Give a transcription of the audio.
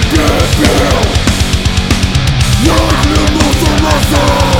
Размерник пепел, я оглянулся назад.